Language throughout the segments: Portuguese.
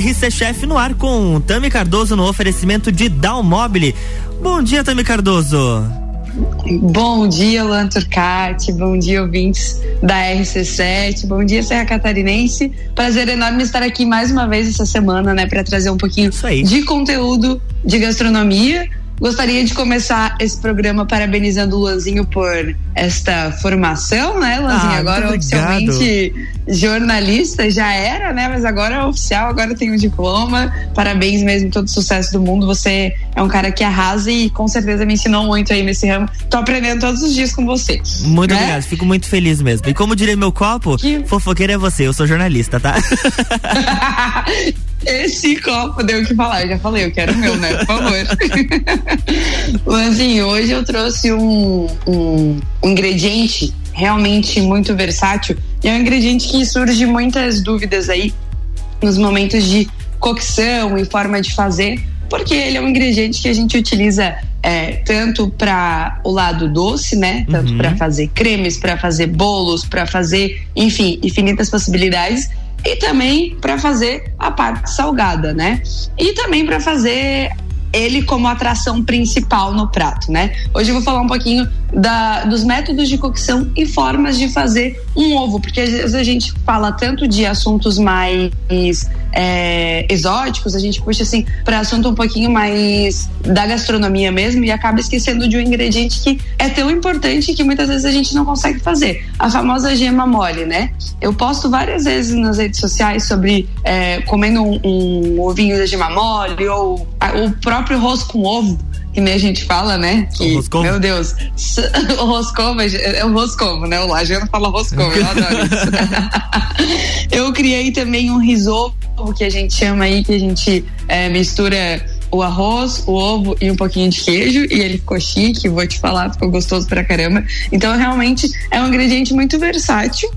RC Chef no ar com Tami Cardoso no oferecimento de Dalmobile. Bom dia, Tami Cardoso. Bom dia, Luan Turcati, bom dia, ouvintes da RC7, bom dia, Serra Catarinense. Prazer enorme estar aqui mais uma vez essa semana, né, para trazer um pouquinho de conteúdo de gastronomia. Gostaria de começar esse programa parabenizando o Luanzinho por esta formação, né, Luanzinho? Agora oficialmente jornalista, já era, né? Mas agora é oficial, agora tem um diploma. Parabéns mesmo, todo o sucesso do mundo. Você é um cara que arrasa e com certeza me ensinou muito aí nesse ramo. Tô aprendendo todos os dias com você. Muito obrigado, fico muito feliz mesmo. E como diria meu copo, fofoqueiro é você, eu sou jornalista, tá? Esse copo deu o que falar, eu já falei, eu quero o meu, né? Por favor. Luanzinho, hoje eu trouxe um ingrediente realmente muito versátil. É um ingrediente que surge muitas dúvidas aí nos momentos de cocção e forma de fazer, porque ele é um ingrediente que a gente utiliza tanto para o lado doce, né? Tanto para fazer cremes, para fazer bolos, para fazer, enfim, infinitas possibilidades. E também para fazer a parte salgada, né? E também para fazer ele como atração principal no prato, né? Hoje eu vou falar um pouquinho dos métodos de cocção e formas de fazer um ovo, porque às vezes a gente fala tanto de assuntos mais exóticos, a gente puxa assim para assunto um pouquinho mais da gastronomia mesmo e acaba esquecendo de um ingrediente que é tão importante que muitas vezes a gente não consegue fazer, a famosa gema mole, né? Eu posto várias vezes nas redes sociais sobre comendo um ovinho da gema mole ou o próprio rosco com ovo, que nem a gente fala, né? Que, meu Deus, o roscovo é o roscovo, né? O Lajano fala roscovo, eu adoro isso. Eu criei também um risopo, que a gente chama aí, que a gente mistura o arroz, o ovo e um pouquinho de queijo, e ele ficou chique, vou te falar, ficou gostoso pra caramba. Então, realmente, é um ingrediente muito versátil.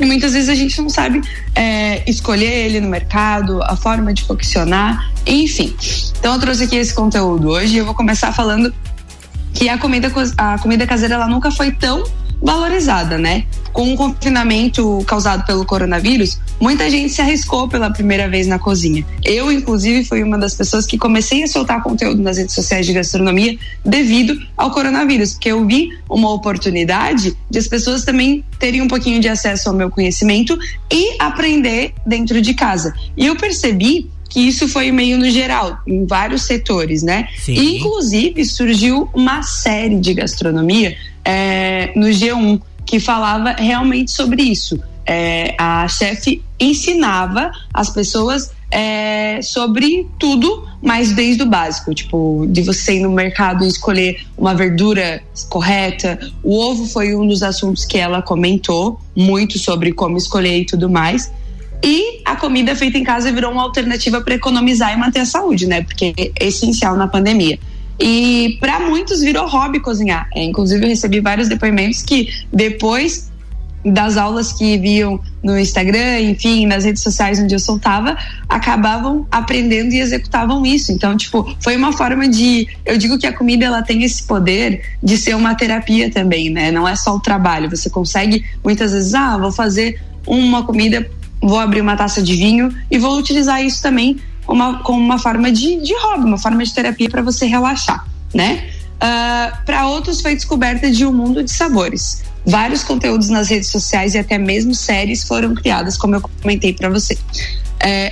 E muitas vezes a gente não sabe escolher ele no mercado, a forma de coccionar, enfim. Então eu trouxe aqui esse conteúdo hoje e eu vou começar falando que a comida caseira ela nunca foi tão valorizada, né? Com o confinamento causado pelo coronavírus, muita gente se arriscou pela primeira vez na cozinha. Eu, inclusive, fui uma das pessoas que comecei a soltar conteúdo nas redes sociais de gastronomia devido ao coronavírus, porque eu vi uma oportunidade de as pessoas também terem um pouquinho de acesso ao meu conhecimento e aprender dentro de casa. E eu percebi que isso foi meio no geral, em vários setores, né? Sim. E, inclusive, surgiu uma série de gastronomia no G1, que falava realmente sobre isso. A chefe ensinava as pessoas sobre tudo, mas desde o básico, tipo, de você ir no mercado e escolher uma verdura correta. O ovo foi um dos assuntos que ela comentou muito sobre como escolher e tudo mais. E a comida feita em casa virou uma alternativa para economizar e manter a saúde, né? Porque é essencial na pandemia. E para muitos virou hobby cozinhar. Inclusive eu recebi vários depoimentos que depois das aulas que viam no Instagram, enfim, nas redes sociais onde eu soltava, acabavam aprendendo e executavam isso. Então, tipo, foi uma forma de... Eu digo que a comida, ela tem esse poder de ser uma terapia também, né? Não é só o trabalho. Você consegue, muitas vezes, vou fazer uma comida, vou abrir uma taça de vinho e vou utilizar isso também como uma forma de hobby, uma forma de terapia para você relaxar, né? Para outros foi descoberta de um mundo de sabores. Vários conteúdos nas redes sociais e até mesmo séries foram criadas, como eu comentei para você.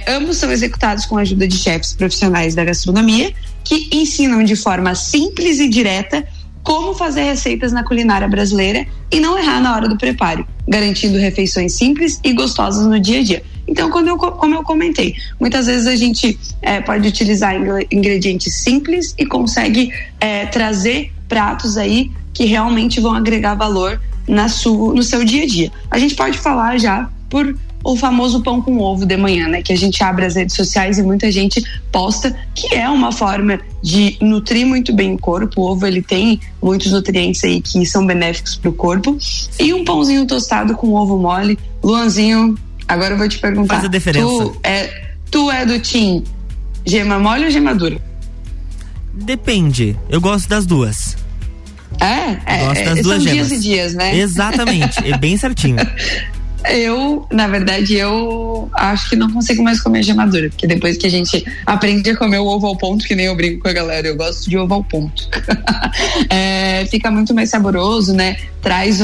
Ambos são executados com a ajuda de chefes profissionais da gastronomia que ensinam de forma simples e direta como fazer receitas na culinária brasileira e não errar na hora do preparo, garantindo refeições simples e gostosas no dia a dia. Então, como eu comentei, muitas vezes a gente pode utilizar ingredientes simples e consegue trazer pratos aí que realmente vão agregar valor no seu dia a dia. A gente pode falar já por o famoso pão com ovo de manhã, né? Que a gente abre as redes sociais e muita gente posta, que é uma forma de nutrir muito bem o corpo. O ovo, ele tem muitos nutrientes aí que são benéficos para o corpo. E um pãozinho tostado com ovo mole. Luanzinho, agora eu vou te perguntar. Faz a diferença. Tu é do team gema mole ou gema dura? Depende. Eu gosto das duas. Eu gosto das duas gemas. São dias e dias, né? Exatamente. É bem certinho. Eu, na verdade, eu acho que não consigo mais comer gema dura, porque depois que a gente aprende a comer o ovo ao ponto, que nem eu brinco com a galera, eu gosto de ovo ao ponto. Fica muito mais saboroso, né? Traz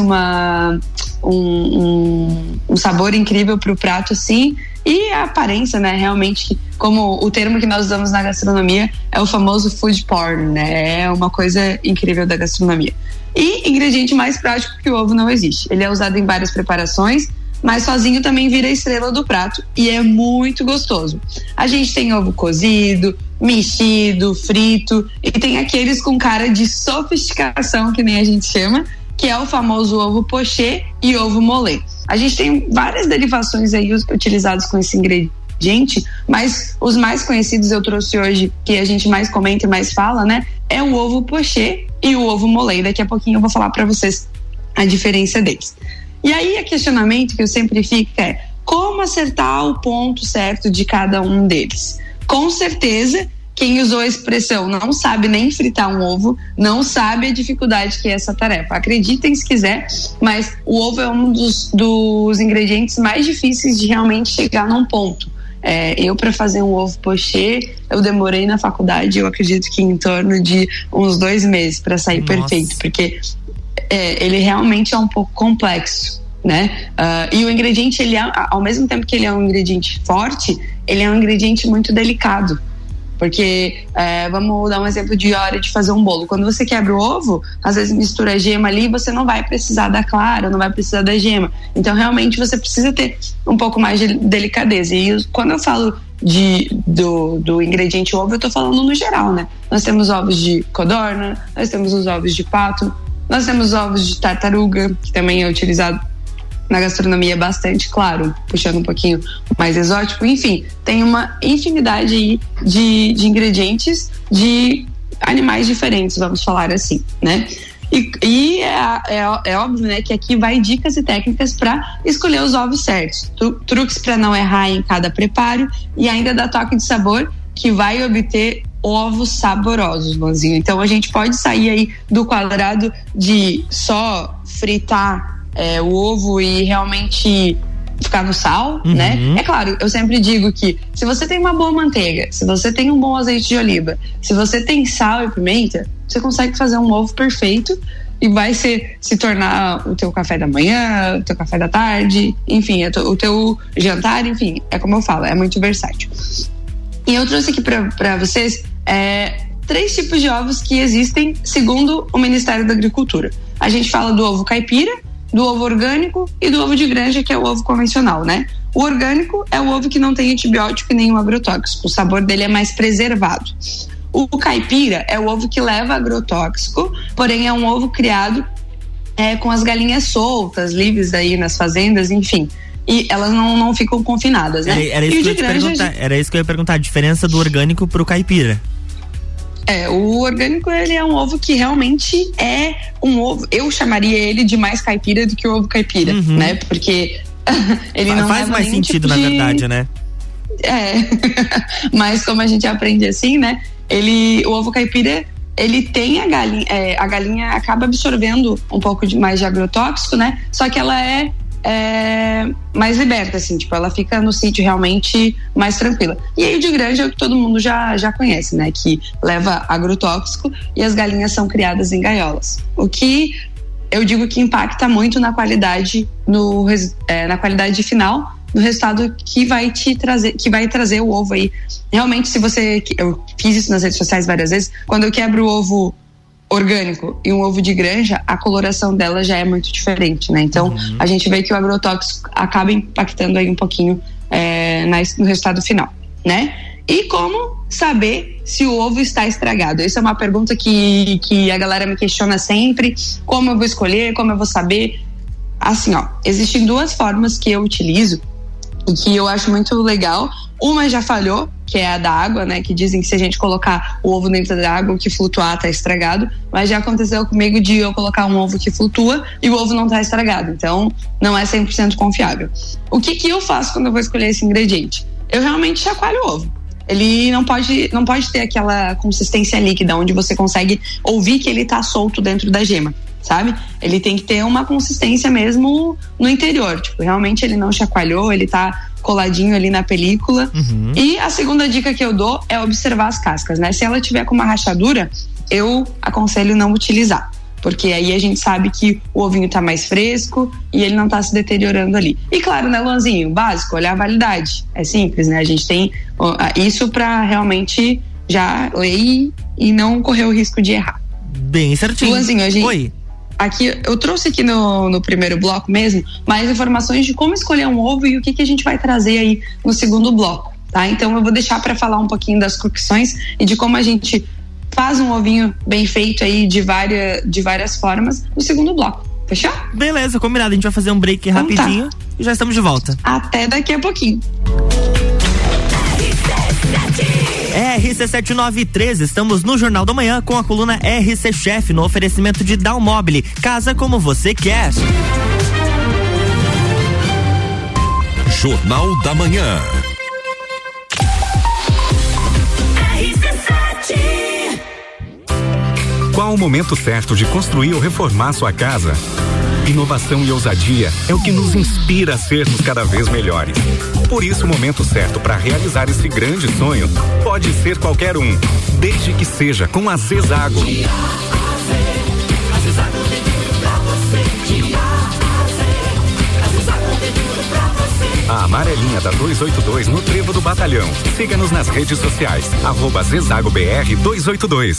um sabor incrível pro prato, assim. E a aparência, né, realmente, como o termo que nós usamos na gastronomia é o famoso food porn, né, é uma coisa incrível da gastronomia. E ingrediente mais prático que o ovo não existe, ele é usado em várias preparações, mas sozinho também vira a estrela do prato e é muito gostoso. A gente tem ovo cozido, mexido, frito e tem aqueles com cara de sofisticação, que nem a gente chama, que é o famoso ovo pochê e ovo molê. A gente tem várias derivações aí utilizadas com esse ingrediente, mas os mais conhecidos eu trouxe hoje, que a gente mais comenta e mais fala, né? É o ovo pochê e o ovo molê. Daqui a pouquinho eu vou falar para vocês a diferença deles. E aí, o questionamento que eu sempre fico é: como acertar o ponto certo de cada um deles? Com certeza, quem usou a expressão não sabe nem fritar um ovo, não sabe a dificuldade que é essa tarefa. Acreditem se quiser, mas o ovo é um dos ingredientes mais difíceis de realmente chegar num ponto. Eu, para fazer um ovo pochê, eu demorei na faculdade, eu acredito que em torno de uns 2 meses para sair perfeito, porque ele realmente é um pouco complexo, né? E o ingrediente, ele é, ao mesmo tempo que ele é um ingrediente forte, ele é um ingrediente muito delicado. Porque, vamos dar um exemplo de hora de fazer um bolo. Quando você quebra o ovo, às vezes mistura a gema ali, você não vai precisar da clara, não vai precisar da gema. Então, realmente, você precisa ter um pouco mais de delicadeza. E quando eu falo do ingrediente ovo, eu tô falando no geral, né? Nós temos ovos de codorna, nós temos os ovos de pato, nós temos ovos de tartaruga, que também é utilizado na gastronomia bastante, claro, puxando um pouquinho mais exótico. Enfim, tem uma infinidade aí de ingredientes de animais diferentes, vamos falar assim, né? E é óbvio, né, que aqui vai dicas e técnicas para escolher os ovos certos, truques para não errar em cada preparo e ainda dá toque de sabor que vai obter ovos saborosos, Luanzinho. Então a gente pode sair aí do quadrado de só fritar o ovo e realmente ficar no sal, uhum, né? É claro, eu sempre digo que se você tem uma boa manteiga, se você tem um bom azeite de oliva, se você tem sal e pimenta, você consegue fazer um ovo perfeito e vai se tornar o teu café da manhã, o teu café da tarde, enfim, o teu jantar, enfim, é como eu falo, é muito versátil. E eu trouxe aqui pra vocês 3 tipos de ovos que existem segundo o Ministério da Agricultura. A gente fala do ovo caipira, do ovo orgânico e do ovo de granja, que é o ovo convencional, né? O orgânico é o ovo que não tem antibiótico e nenhum agrotóxico. O sabor dele é mais preservado. O caipira é o ovo que leva agrotóxico, porém é um ovo criado com as galinhas soltas, livres aí nas fazendas, enfim. E elas não ficam confinadas, né? Era isso que eu ia perguntar, a diferença do orgânico pro caipira. O orgânico, ele é um ovo que realmente é um ovo, eu chamaria ele de mais caipira do que o ovo caipira, uhum, né? Porque ele não faz mais sentido, na verdade, né? Mas como a gente aprende assim, né? O ovo caipira, ele tem a galinha, a galinha acaba absorvendo um pouco mais de agrotóxico, né? Só que ela é mais liberta, assim, tipo, ela fica no sítio realmente mais tranquila. E aí o de granja é o que todo mundo já conhece, né, que leva agrotóxico e as galinhas são criadas em gaiolas, o que eu digo que impacta muito na qualidade na qualidade final, no resultado que vai trazer o ovo aí. Realmente, eu fiz isso nas redes sociais várias vezes, quando eu quebro o ovo orgânico e um ovo de granja, a coloração dela já é muito diferente, né? Então, uhum, a gente vê que o agrotóxico acaba impactando aí um pouquinho no resultado final, né? E como saber se o ovo está estragado? Essa é uma pergunta que a galera me questiona sempre. Como eu vou escolher? Como eu vou saber? Assim, existem 2 formas que eu utilizo e que eu acho muito legal. Uma já falhou, que é a da água, né? Que dizem que se a gente colocar o ovo dentro da água, o que flutuar tá estragado. Mas já aconteceu comigo de eu colocar um ovo que flutua e o ovo não tá estragado. Então, não é 100% confiável. O que eu faço quando eu vou escolher esse ingrediente? Eu realmente chacoalho o ovo. Ele não pode ter aquela consistência líquida, onde você consegue ouvir que ele tá solto dentro da gema. sabe? Ele tem que ter uma consistência mesmo no interior, tipo, realmente ele não chacoalhou, ele tá coladinho ali na película. Uhum. E a segunda dica que eu dou é observar as cascas, né? Se ela tiver com uma rachadura, eu aconselho não utilizar, porque aí a gente sabe que o ovinho tá mais fresco e ele não tá se deteriorando ali. E claro, né, Luanzinho, básico, olhar a validade, é simples, né? A gente tem isso pra realmente já ler e não correr o risco de errar. Bem certinho. Luanzinho, a gente... Oi. Aqui, eu trouxe aqui no primeiro bloco mesmo mais informações de como escolher um ovo e o que a gente vai trazer aí no segundo bloco, tá? Então eu vou deixar para falar um pouquinho das cocções e de como a gente faz um ovinho bem feito aí de várias formas no segundo bloco. Fechou? Beleza, combinado. A gente vai fazer um break rapidinho, tá. E já estamos de volta. Até daqui a pouquinho. RC7913, estamos no Jornal da Manhã com a coluna RC Chef, no oferecimento de Dalmobile, casa como você quer. Jornal da Manhã. RC7. Qual o momento certo de construir ou reformar sua casa? Inovação e ousadia é o que nos inspira a sermos cada vez melhores. Por isso, o momento certo para realizar esse grande sonho pode ser qualquer um, desde que seja com a Zezago. A amarelinha da 282 no Trevo do Batalhão. Siga-nos nas redes sociais, @ZezagoBR282.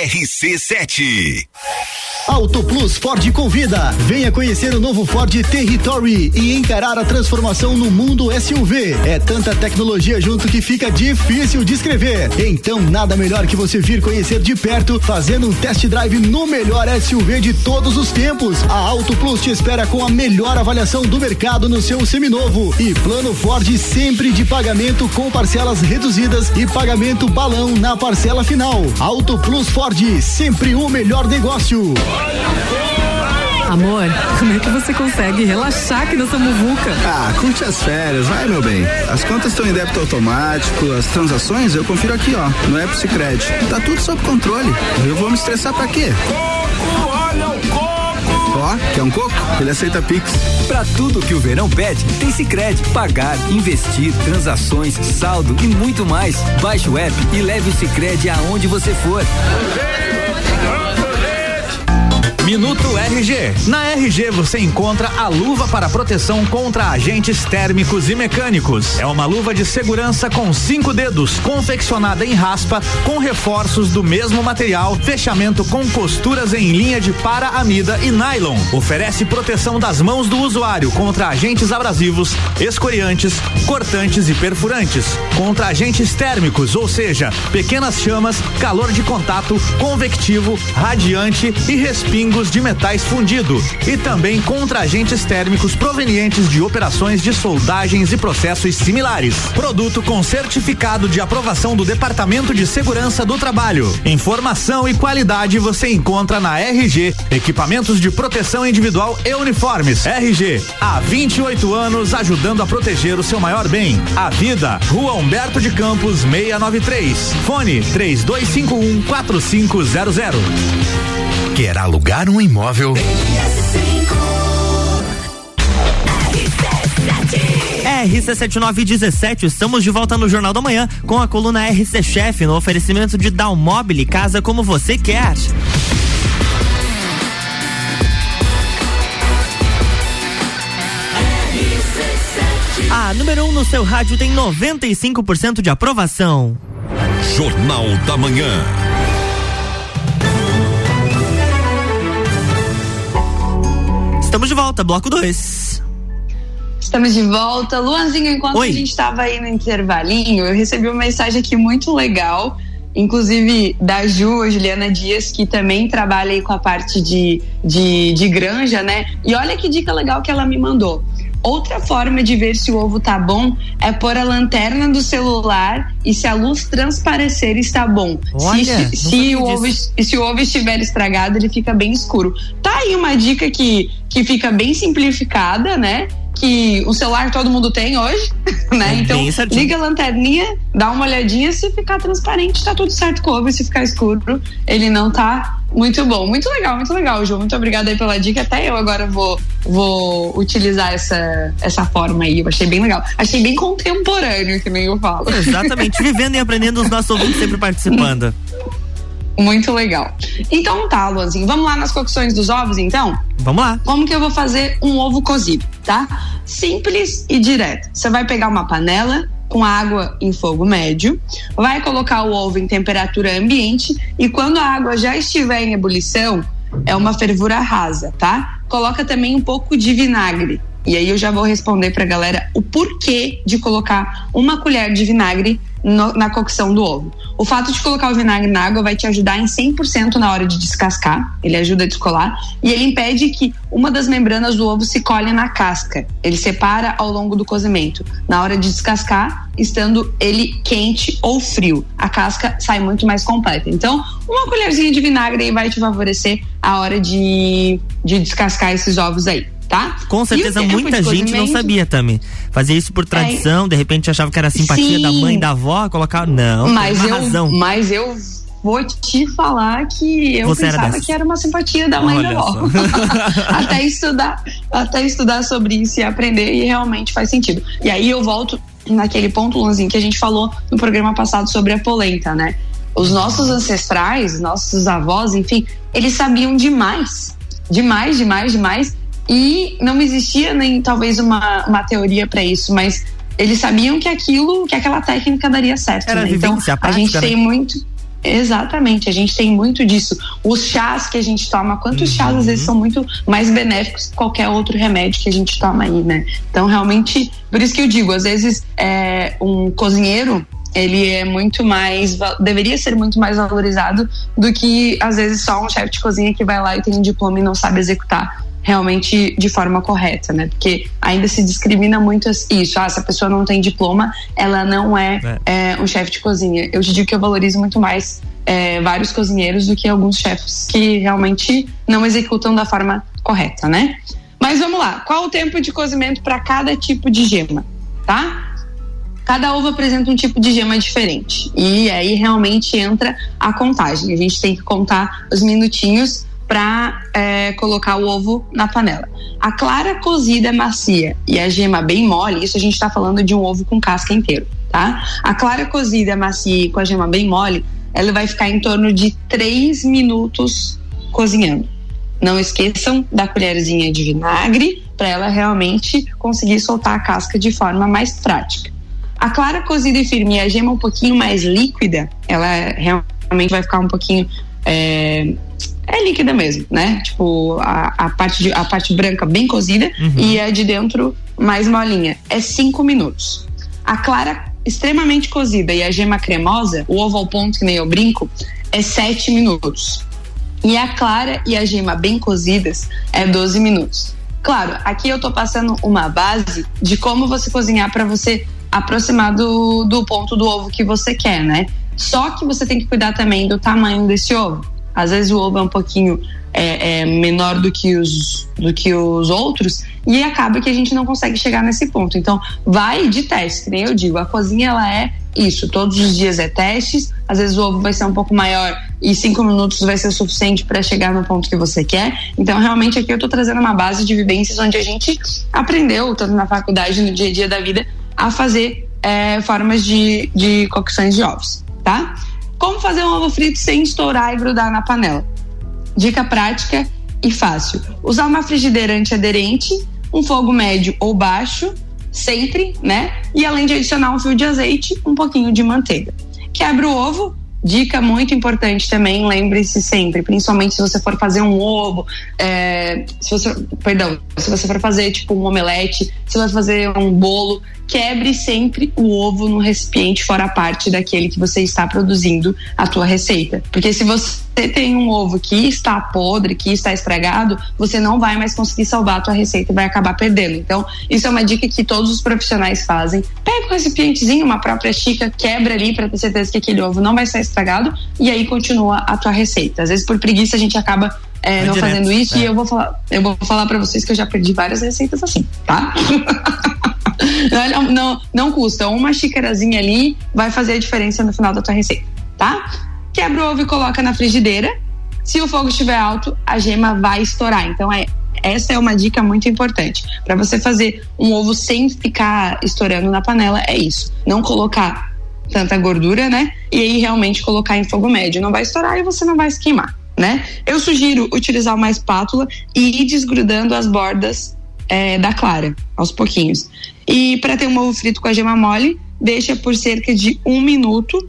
RC7. Auto Plus Ford convida. Venha conhecer o novo Ford Territory e encarar a transformação no mundo SUV. É tanta tecnologia junto que fica difícil de escrever. Então nada melhor que você vir conhecer de perto, fazendo um test drive no melhor SUV de todos os tempos. A Auto Plus te espera com a melhor avaliação do mercado no seu seminovo. E plano Ford sempre de pagamento com parcelas reduzidas e pagamento balão na parcela final. Auto Plus Ford, sempre o melhor negócio. Amor, como é que você consegue relaxar aqui nessa muvuca? Ah, curte as férias, vai, meu bem. As contas estão em débito automático, as transações eu confiro aqui, ó, no app Sicredi. Tá tudo sob controle. Eu vou me estressar pra quê? Coco, olha o coco! Ó, quer um coco? Ele aceita Pix. Pra tudo que o verão pede, tem Sicredi. Pagar, investir, transações, saldo e muito mais. Baixe o app e leve o Sicredi aonde você for. Minuto RG. Na RG você encontra a luva para proteção contra agentes térmicos e mecânicos. É uma luva de segurança com 5 dedos, confeccionada em raspa, com reforços do mesmo material, fechamento com costuras em linha de para-amida e nylon. Oferece proteção das mãos do usuário contra agentes abrasivos, escoriantes, cortantes e perfurantes. Contra agentes térmicos, ou seja, pequenas chamas, calor de contato, convectivo, radiante e respingos de metais fundido, e também contra agentes térmicos provenientes de operações de soldagens e processos similares. Produto com certificado de aprovação do Departamento de Segurança do Trabalho. Informação e qualidade você encontra na RG. Equipamentos de proteção individual e uniformes. RG, há 28 anos ajudando a proteger o seu maior bem, a vida. Rua Humberto de Campos 693. Fone 3251-4500. Quer alugar um imóvel? RC7917, estamos de volta no Jornal da Manhã com a coluna RC Chef, no oferecimento de Dalmobile, casa como você quer. A número 1 no seu rádio tem 95% de aprovação. Jornal da Manhã. Estamos de volta, bloco 2. Estamos de volta. Luanzinho, enquanto a gente estava aí no intervalinho, eu recebi uma mensagem aqui muito legal, inclusive da Ju, a Juliana Dias, que também trabalha aí com a parte de granja, né? E olha que dica legal que ela me mandou. Outra forma de ver se o ovo tá bom é pôr a lanterna do celular e se a luz transparecer está bom. Olha, se o ovo estiver estragado, ele fica bem escuro. Tá aí uma dica que fica bem simplificada, né? Que o celular todo mundo tem hoje, né? Então, liga a lanterninha, dá uma olhadinha, se ficar transparente, tá tudo certo com o ovo, e se ficar escuro, ele não tá muito bom. Muito legal, Ju, muito obrigada aí pela dica, até eu agora vou utilizar essa forma aí, eu achei bem legal, achei bem contemporâneo, que nem eu falo. Exatamente, vivendo e aprendendo, os nossos ouvintes sempre participando. Muito legal. Então tá, Luanzinho, vamos lá nas cocções dos ovos, então? Vamos lá. Como que eu vou fazer um ovo cozido, tá? Simples e direto. Você vai pegar uma panela com água em fogo médio, vai colocar o ovo em temperatura ambiente e quando a água já estiver em ebulição, é uma fervura rasa, tá? Coloca também um pouco de vinagre. E aí eu já vou responder pra galera o porquê de colocar uma colher de vinagre na cocção do ovo. O fato de colocar o vinagre na água vai te ajudar em 100% na hora de descascar, ele ajuda a descolar e ele impede que uma das membranas do ovo se colhe na casca, ele separa ao longo do cozimento. Na hora de descascar, estando ele quente ou frio, a casca sai muito mais completa. Então, uma colherzinha de vinagre aí vai te favorecer a hora de descascar esses ovos aí. Tá? Com certeza muita gente não sabia também. Fazia isso por tradição, de repente achava que era a simpatia da mãe, da avó, colocava. Não, mas eu vou te falar que eu pensava que era uma simpatia da mãe e da avó. até estudar sobre isso e aprender, e realmente faz sentido. E aí eu volto naquele ponto, Lanzinho, que a gente falou no programa passado sobre a polenta, né? Os nossos ancestrais, nossos avós, enfim, eles sabiam demais. E não existia nem talvez uma teoria para isso, mas eles sabiam que aquela técnica daria certo. Era, né? Então, a gente tem muito. Exatamente, a gente tem muito disso. Os chás que a gente toma, quantos chás às vezes são muito mais benéficos que qualquer outro remédio que a gente toma aí, né? Então, realmente, por isso que eu digo, às vezes um cozinheiro, ele é muito mais, deveria ser muito mais valorizado do que às vezes só um chefe de cozinha que vai lá e tem um diploma e não sabe executar realmente de forma correta, né? Porque ainda se discrimina muito isso. Ah, se a pessoa não tem diploma, ela não é um chefe de cozinha. Eu te digo que eu valorizo muito mais vários cozinheiros do que alguns chefes que realmente não executam da forma correta, né? Mas vamos lá. Qual o tempo de cozimento para cada tipo de gema, tá? Cada ovo apresenta um tipo de gema diferente. E aí realmente entra a contagem. A gente tem que contar os minutinhos para colocar o ovo na panela. A clara cozida macia e a gema bem mole, isso a gente está falando de um ovo com casca inteiro, tá? A clara cozida macia e com a gema bem mole, ela vai ficar em torno de 3 minutos cozinhando. Não esqueçam da colherzinha de vinagre para ela realmente conseguir soltar a casca de forma mais prática. A clara cozida e firme e a gema um pouquinho mais líquida, ela realmente vai ficar um pouquinho... É líquida mesmo, né? Tipo, a parte branca bem cozida e a de dentro mais molinha. É 5 minutos. A clara extremamente cozida e a gema cremosa, o ovo ao ponto, que nem eu brinco, é 7 minutos. E a clara e a gema bem cozidas é 12 minutos. Claro, aqui eu tô passando uma base de como você cozinhar para você aproximar do ponto do ovo que você quer, né? Só que você tem que cuidar também do tamanho desse ovo. Às vezes o ovo é um pouquinho menor do que os outros e acaba que a gente não consegue chegar nesse ponto. Então, vai de teste, que nem eu digo. A cozinha, ela é isso. Todos os dias é testes. Às vezes o ovo vai ser um pouco maior e 5 minutos vai ser o suficiente para chegar no ponto que você quer. Então, realmente, aqui eu tô trazendo uma base de vivências onde a gente aprendeu, tanto na faculdade, no dia a dia da vida, a fazer formas de cocções de ovos, tá? Como fazer um ovo frito sem estourar e grudar na panela? Dica prática e fácil. Usar uma frigideira antiaderente, um fogo médio ou baixo, sempre, né? E além de adicionar um fio de azeite, um pouquinho de manteiga. Quebra o ovo, dica muito importante também, lembre-se sempre, principalmente se você for fazer um ovo, se você for fazer tipo um omelete, se você for fazer um bolo, quebre sempre o ovo no recipiente fora a parte daquele que você está produzindo a tua receita, porque se você tem um ovo que está podre, que está estragado, você não vai mais conseguir salvar a tua receita e vai acabar perdendo. Então isso é uma dica que todos os profissionais fazem, pega um recipientezinho, uma própria xícara, quebra ali para ter certeza que aquele ovo não vai estar estragado e aí continua a tua receita. Às vezes por preguiça a gente acaba não direto, fazendo isso, e eu vou falar para vocês que eu já perdi várias receitas assim, tá? Não custa, uma xicarazinha ali vai fazer a diferença no final da tua receita, tá? Quebra o ovo e coloca na frigideira. Se o fogo estiver alto, a gema vai estourar. Então, essa é uma dica muito importante. Para você fazer um ovo sem ficar estourando na panela, é isso. Não colocar tanta gordura, né? E aí, realmente, colocar em fogo médio. Não vai estourar e você não vai se queimar, né? Eu sugiro utilizar uma espátula e ir desgrudando as bordas da clara, aos pouquinhos. E para ter um ovo frito com a gema mole, deixa por cerca de 1 minuto.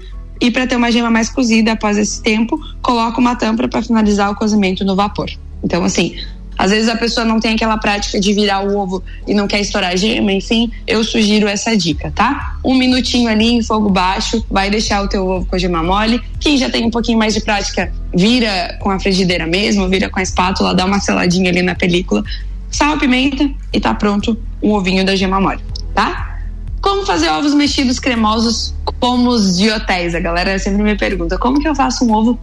E para ter uma gema mais cozida após esse tempo, coloca uma tampa para finalizar o cozimento no vapor. Então, assim, às vezes a pessoa não tem aquela prática de virar o ovo e não quer estourar a gema, enfim, eu sugiro essa dica, tá? 1 minutinho ali em fogo baixo, vai deixar o teu ovo com a gema mole. Quem já tem um pouquinho mais de prática, vira com a frigideira mesmo, vira com a espátula, dá uma seladinha ali na película, sal, pimenta e tá pronto o ovinho da gema mole, tá? Como fazer ovos mexidos cremosos como os de hotéis? A galera sempre me pergunta, como que eu faço um ovo,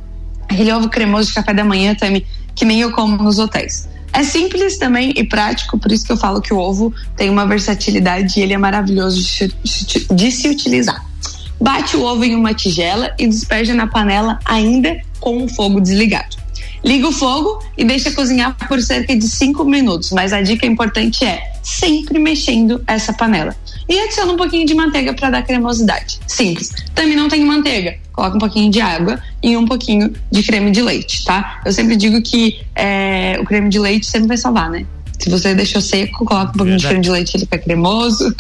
aquele ovo cremoso de café da manhã, Tami, que nem eu como nos hotéis? É simples também e prático, por isso que eu falo que o ovo tem uma versatilidade e ele é maravilhoso de se utilizar. Bate o ovo em uma tigela e despeja na panela ainda com o fogo desligado. Liga o fogo e deixa cozinhar por cerca de 5 minutos, mas a dica importante é sempre mexendo essa panela. E adiciona um pouquinho de manteiga para dar cremosidade. Simples. Também não tem manteiga, coloca um pouquinho de água e um pouquinho de creme de leite, tá? Eu sempre digo que o creme de leite sempre vai salvar, né? Se você deixou seco, coloca um pouquinho de creme de leite, ele fica cremoso.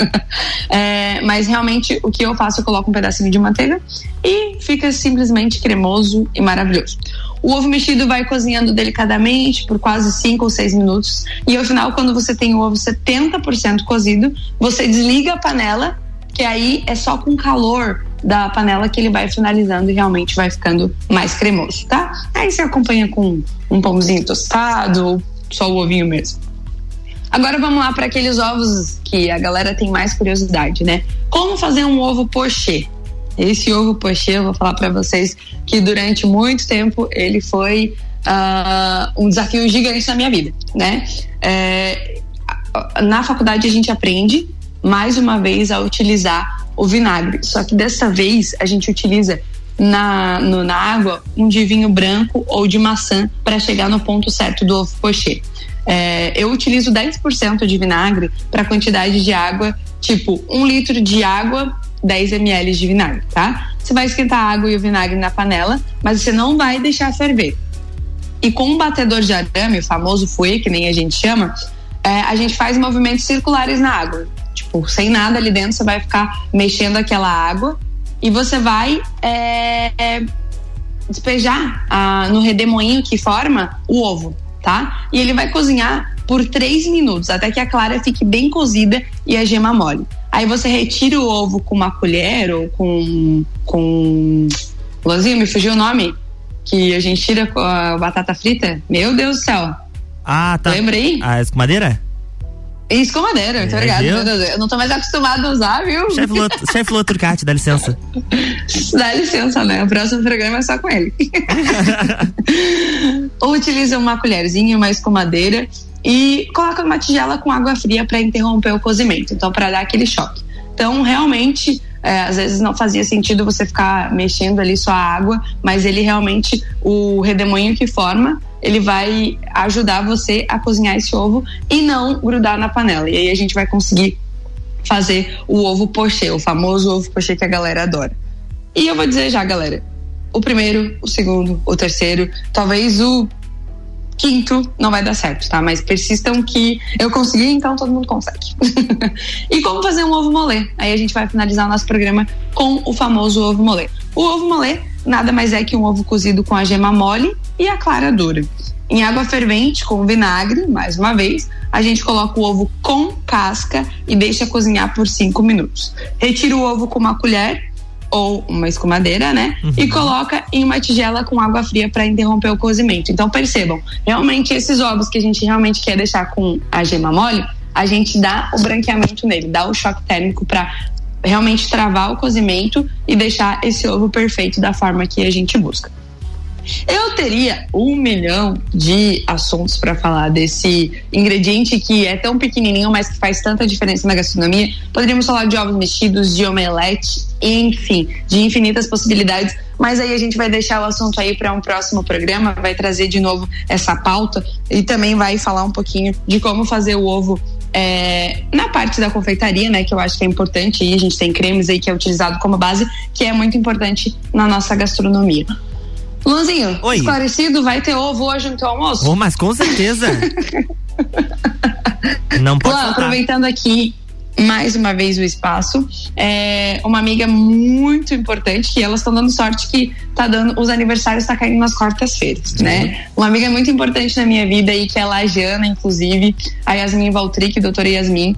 Mas realmente o que eu faço, eu coloco um pedacinho de manteiga e fica simplesmente cremoso e maravilhoso. O ovo mexido vai cozinhando delicadamente por quase 5 ou 6 minutos e ao final, quando você tem o ovo 70% cozido, você desliga a panela, que aí é só com calor da panela que ele vai finalizando e realmente vai ficando mais cremoso, tá? Aí você acompanha com um pãozinho tostado ou só o ovinho mesmo. Agora vamos lá para aqueles ovos que a galera tem mais curiosidade, né? Como fazer um ovo pochê? Esse ovo pochê, eu vou falar para vocês que durante muito tempo ele foi um desafio gigante na minha vida, né? Na faculdade a gente aprende, mais uma vez, a utilizar o vinagre. Só que dessa vez a gente utiliza na água de vinho branco ou de maçã para chegar no ponto certo do ovo pochê. Eu utilizo 10% de vinagre para quantidade de água, tipo 1 litro de água, 10 ml de vinagre, tá? Você vai esquentar a água e o vinagre na panela, mas você não vai deixar ferver. E com um batedor de arame, o famoso fouet, que nem a gente chama, a gente faz movimentos circulares na água. Tipo, sem nada ali dentro, você vai ficar mexendo aquela água e você vai despejar no redemoinho que forma o ovo, tá? E ele vai cozinhar por 3 minutos, até que a clara fique bem cozida e a gema mole. Aí você retira o ovo com uma colher ou com... Luanzinho, me fugiu o nome? Que a gente tira com a batata frita? Meu Deus do céu. Ah, tá. Lembra aí? Ah, escumadeira? Escumadeira, muito obrigada. Meu Deus, eu não tô mais acostumada a usar, viu? Chefe Luan Turcati, dá licença. Dá licença, né? O próximo programa é só com ele. Utiliza uma colherzinha, uma escumadeira e coloca numa tigela com água fria para interromper o cozimento, então para dar aquele choque. Então realmente às vezes não fazia sentido você ficar mexendo ali só a água, mas ele realmente, o redemoinho que forma, ele vai ajudar você a cozinhar esse ovo e não grudar na panela, e aí a gente vai conseguir fazer o ovo pochê, o famoso ovo pochê que a galera adora. E eu vou dizer já, galera, o primeiro, o segundo, o terceiro, talvez o quinto não vai dar certo, tá? Mas persistam que eu consegui, então todo mundo consegue. E como fazer um ovo molê? Aí a gente vai finalizar o nosso programa com o famoso ovo molê. O ovo molê nada mais é que um ovo cozido com a gema mole e a clara dura. Em água fervente, com vinagre, mais uma vez, a gente coloca o ovo com casca e deixa cozinhar por 5 minutos. Retira o ovo com uma colher ou uma escumadeira, né? Uhum. E coloca em uma tigela com água fria para interromper o cozimento. Então percebam, realmente esses ovos que a gente realmente quer deixar com a gema mole, a gente dá o branqueamento nele, dá o choque térmico para realmente travar o cozimento e deixar esse ovo perfeito da forma que a gente busca. Eu teria 1 milhão de assuntos para falar desse ingrediente que é tão pequenininho, mas que faz tanta diferença na gastronomia. Poderíamos falar de ovos mexidos, de omelete, enfim, de infinitas possibilidades. Mas aí a gente vai deixar o assunto aí para um próximo programa, vai trazer de novo essa pauta e também vai falar um pouquinho de como fazer o ovo na parte da confeitaria, né, que eu acho que é importante. E a gente tem cremes aí que é utilizado como base, que é muito importante na nossa gastronomia. Luanzinho, oi. Esclarecido, vai ter ovo hoje no teu almoço? Oh, mas com certeza. Não pode faltar. Aproveitando aqui mais uma vez o espaço, uma amiga muito importante, que elas estão dando sorte que os aniversários tá caindo nas quartas-feiras, né? Uma amiga muito importante na minha vida aí, que é lajeana, inclusive, a Yasmin Valtric, doutora Yasmin.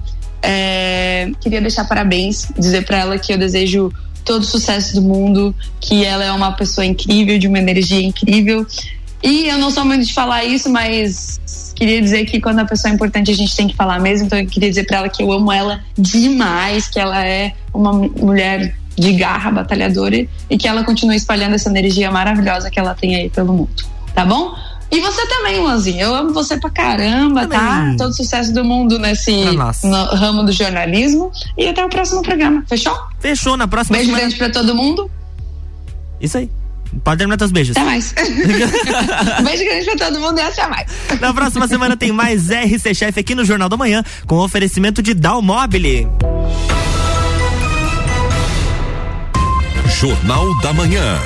Queria deixar parabéns, dizer para ela que eu desejo todo o sucesso do mundo, que ela é uma pessoa incrível, de uma energia incrível. E eu não sou muito de falar isso, mas queria dizer que quando a pessoa é importante a gente tem que falar mesmo. Então eu queria dizer pra ela que eu amo ela demais, que ela é uma mulher de garra, batalhadora, e que ela continue espalhando essa energia maravilhosa que ela tem aí pelo mundo, tá bom? E você também, Luanzinho, eu amo você pra caramba, também. Tá? Todo sucesso do mundo nesse ramo do jornalismo, e até o próximo programa, fechou? Fechou, na próxima beijo semana. Beijo grande pra todo mundo. Isso aí, pode terminar teus beijos. Até mais. Beijo grande pra todo mundo e até mais. Na próxima semana tem mais RC Chef aqui no Jornal da Manhã, com oferecimento de Dalmobile. Jornal da Manhã.